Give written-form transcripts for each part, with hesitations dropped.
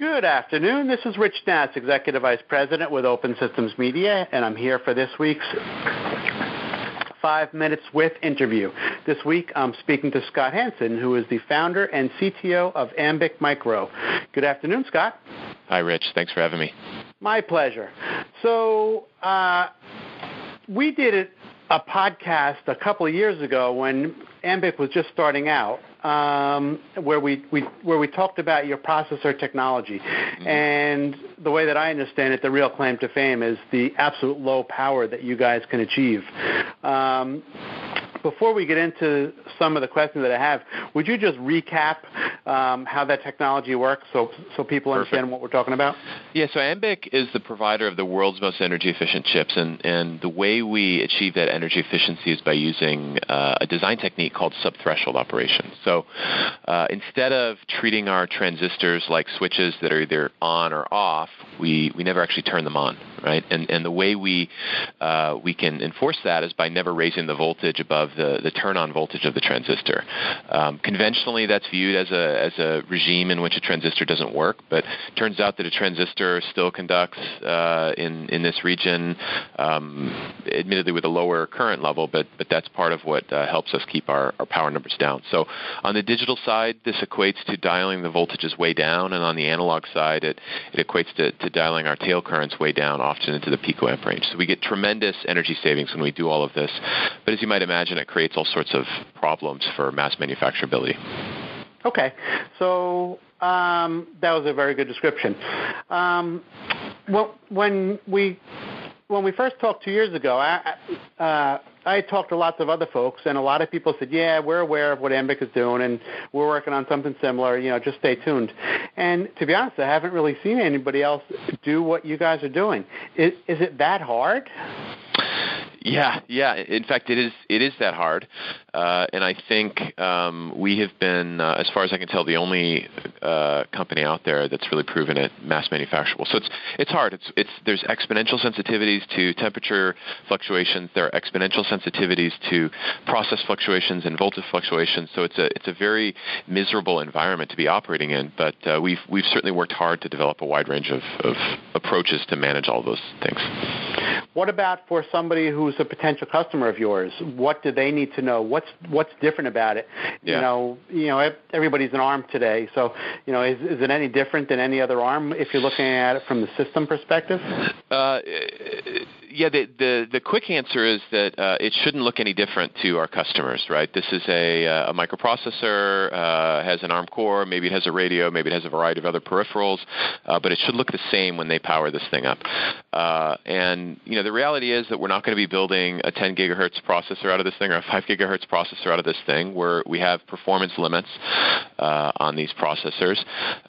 Good afternoon. This is Rich Nass, Executive Vice President with Open Systems Media, and I'm here for this week's 5 Minutes With interview. This week, I'm speaking to Scott Hansen, who is the founder and CTO of Ambiq Micro. Good afternoon, Scott. Hi, Rich. Thanks for having me. My pleasure. So we did a podcast a couple of years ago when Ambiq was just starting out, where we talked about your processor technology. Mm-hmm. And the way that I understand it, the real claim to fame is the absolute low power that you guys can achieve. Before we get into some of the questions that I have, would you just recap how that technology works so people understand what we're talking about? Yeah, so Ambiq is the provider of the world's most energy-efficient chips, and the way we achieve that energy efficiency is by using a design technique called subthreshold operations. So instead of treating our transistors like switches that are either on or off, we never actually turn them on, right? And the way we can enforce that is by never raising the voltage above the turn-on voltage of the transistor. Conventionally, that's viewed as a regime in which a transistor doesn't work, but turns out that a transistor still conducts in this region, admittedly with a lower current level, but that's part of what helps us keep our power numbers down. So on the digital side, this equates to dialing the voltages way down, and on the analog side, it equates to dialing our tail currents way down, often into the picoamp range. So we get tremendous energy savings when we do all of this, but as you might imagine, it creates all sorts of problems for mass manufacturability. Okay, so that was a very good description. Well, when we first talked 2 years ago, I talked to lots of other folks, and a lot of people said, yeah, we're aware of what Ambiq is doing, and we're working on something similar, you know, just stay tuned. And to be honest, I haven't really seen anybody else do what you guys are doing. Is it that hard? Yeah. In fact, it is that hard, and I think we have been, as far as I can tell, the only company out there that's really proven it mass manufacturable. So it's hard. There's exponential sensitivities to temperature fluctuations. There are exponential sensitivities to process fluctuations and voltage fluctuations. So it's a very miserable environment to be operating in. But we've certainly worked hard to develop a wide range of approaches to manage all those things. What about for somebody who's a potential customer of yours? What do they need to know? What's different about it? Yeah. You know, everybody's an ARM today, so you know, is it any different than any other ARM if you're looking at it from the system perspective? Yeah, the quick answer is that it shouldn't look any different to our customers, right? This is a microprocessor, has an ARM core, maybe it has a radio, maybe it has a variety of other peripherals, but it should look the same when they power this thing up. And you know, the reality is that we're not going to be building a 10 gigahertz processor out of this thing or a 5 gigahertz processor out of this thing. We have performance limits on these processors,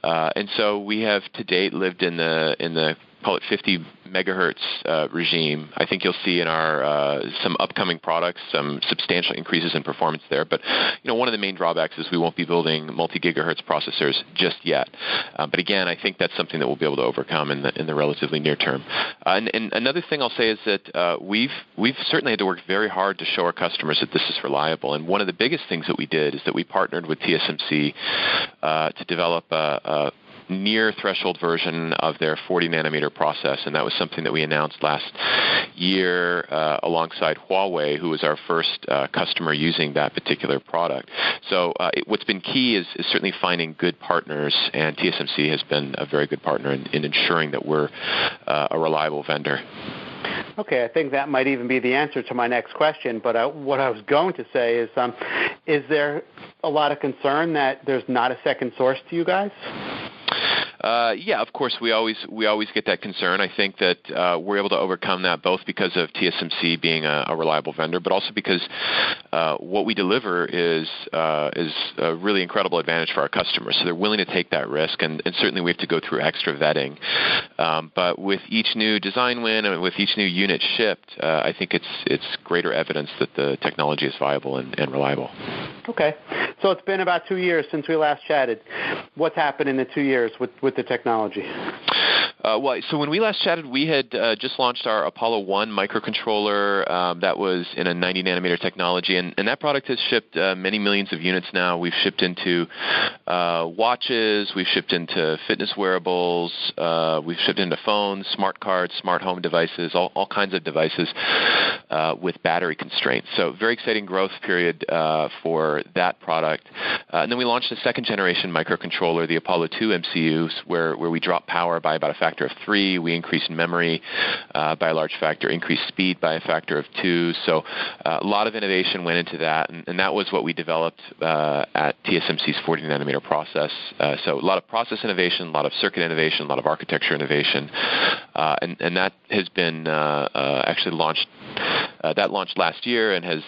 and so we have to date lived in the call it 50 megahertz regime. I think you'll see in our some upcoming products some substantial increases in performance there. But you know, one of the main drawbacks is we won't be building multi-gigahertz processors just yet. But again, I think that's something that we'll be able to overcome in the relatively near term. And another thing I'll say is that we've certainly had to work very hard to show our customers that this is reliable. And one of the biggest things that we did is that we partnered with TSMC to develop a near threshold version of their 40 nanometer process, and that was something that we announced last year alongside Huawei, who was our first customer using that particular product. So what's been key is certainly finding good partners, and TSMC has been a very good partner in ensuring that we're a reliable vendor. Okay, I think that might even be the answer to my next question, but what I was going to say is there a lot of concern that there's not a second source to you guys? Yeah, of course, we always get that concern. I think that we're able to overcome that both because of TSMC being a reliable vendor, but also because what we deliver is a really incredible advantage for our customers. So they're willing to take that risk, and certainly we have to go through extra vetting. But with each new design win and with each new unit shipped, I think it's greater evidence that the technology is viable and reliable. Okay, so it's been about 2 years since we last chatted. What's happened in the 2 years with the technology? So when we last chatted, we had just launched our Apollo 1 microcontroller that was in a 90-nanometer technology, and that product has shipped many millions of units now. We've shipped into watches, we've shipped into fitness wearables, we've shipped into phones, smart cards, smart home devices, all kinds of devices with battery constraints. So very exciting growth period for that product. And then we launched a second-generation microcontroller, the Apollo 2 MCUs, where we drop power by about a factor of 3. We increased memory by a large factor, increased speed by a factor of 2. So a lot of innovation went into that, and that was what we developed at TSMC's 40-nanometer process. So a lot of process innovation, a lot of circuit innovation, a lot of architecture innovation, and that has been actually launched. That launched last year and has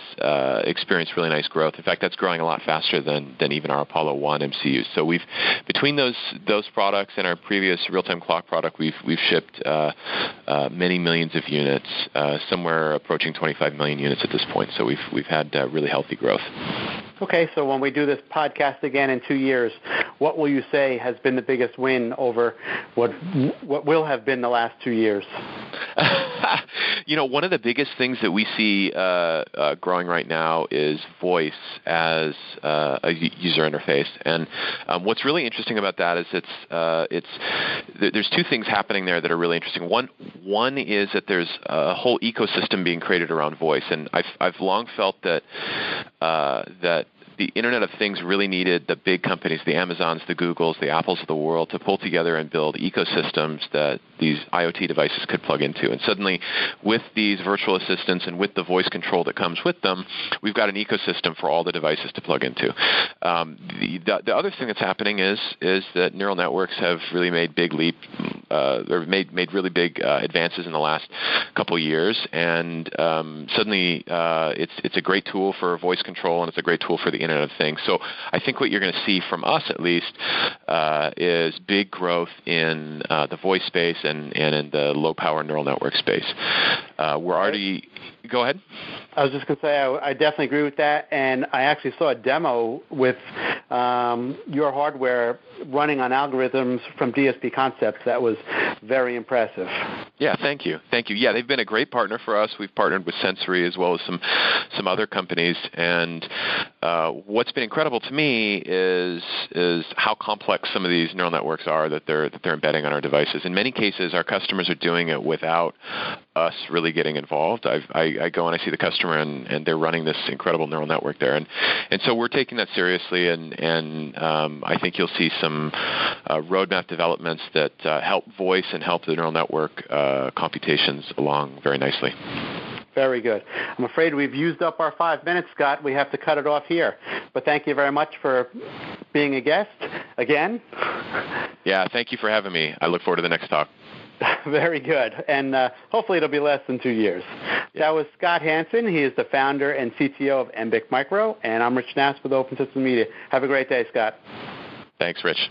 experienced really nice growth. In fact, that's growing a lot faster than even our Apollo 1 MCUs. So we've, between those products and our previous real-time clock product, we've shipped many millions of units, somewhere approaching 25 million units at this point. So we've had really healthy growth. Okay, so when we do this podcast again in 2 years, what will you say has been the biggest win over what will have been the last 2 years? You know, one of the biggest things that we see growing right now is voice as a user interface, and what's really interesting about that is there's two things happening there that are really interesting. One is that there's a whole ecosystem being created around voice, and I've long felt that that the Internet of Things really needed the big companies, the Amazons, the Googles, the Apples of the world, to pull together and build ecosystems that these IoT devices could plug into. And suddenly, with these virtual assistants and with the voice control that comes with them, we've got an ecosystem for all the devices to plug into. The other thing that's happening is that neural networks have really made big leap, made really big advances in the last couple years, and suddenly it's a great tool for voice control, and it's a great tool for the Internet of Things. So I think what you're going to see from us, at least, is big growth in the voice space and in the low-power neural network space. We're already... Go ahead. I was just going to say, I definitely agree with that, and I actually saw a demo with your hardware running on algorithms from DSP Concepts. That was very impressive. Yeah, thank you. Yeah, they've been a great partner for us. We've partnered with Sensory as well as some other companies, and what's been incredible to me is how complex some of these neural networks are that they're embedding on our devices. In many cases, our customers are doing it without us really getting involved. I go and I see the customer, and they're running this incredible neural network there, and so we're taking that seriously, and I think you'll see some roadmap developments that help voice and help the neural network computations along very nicely. Very good. I'm afraid we've used up our 5 minutes, Scott. We have to cut it off here. But thank you very much for being a guest again. Yeah, thank you for having me. I look forward to the next talk. Very good, and hopefully it'll be less than 2 years. That was Scott Hansen. He is the founder and CTO of Ambiq Micro, and I'm Rich Nass with Open Systems Media. Have a great day, Scott. Thanks, Rich.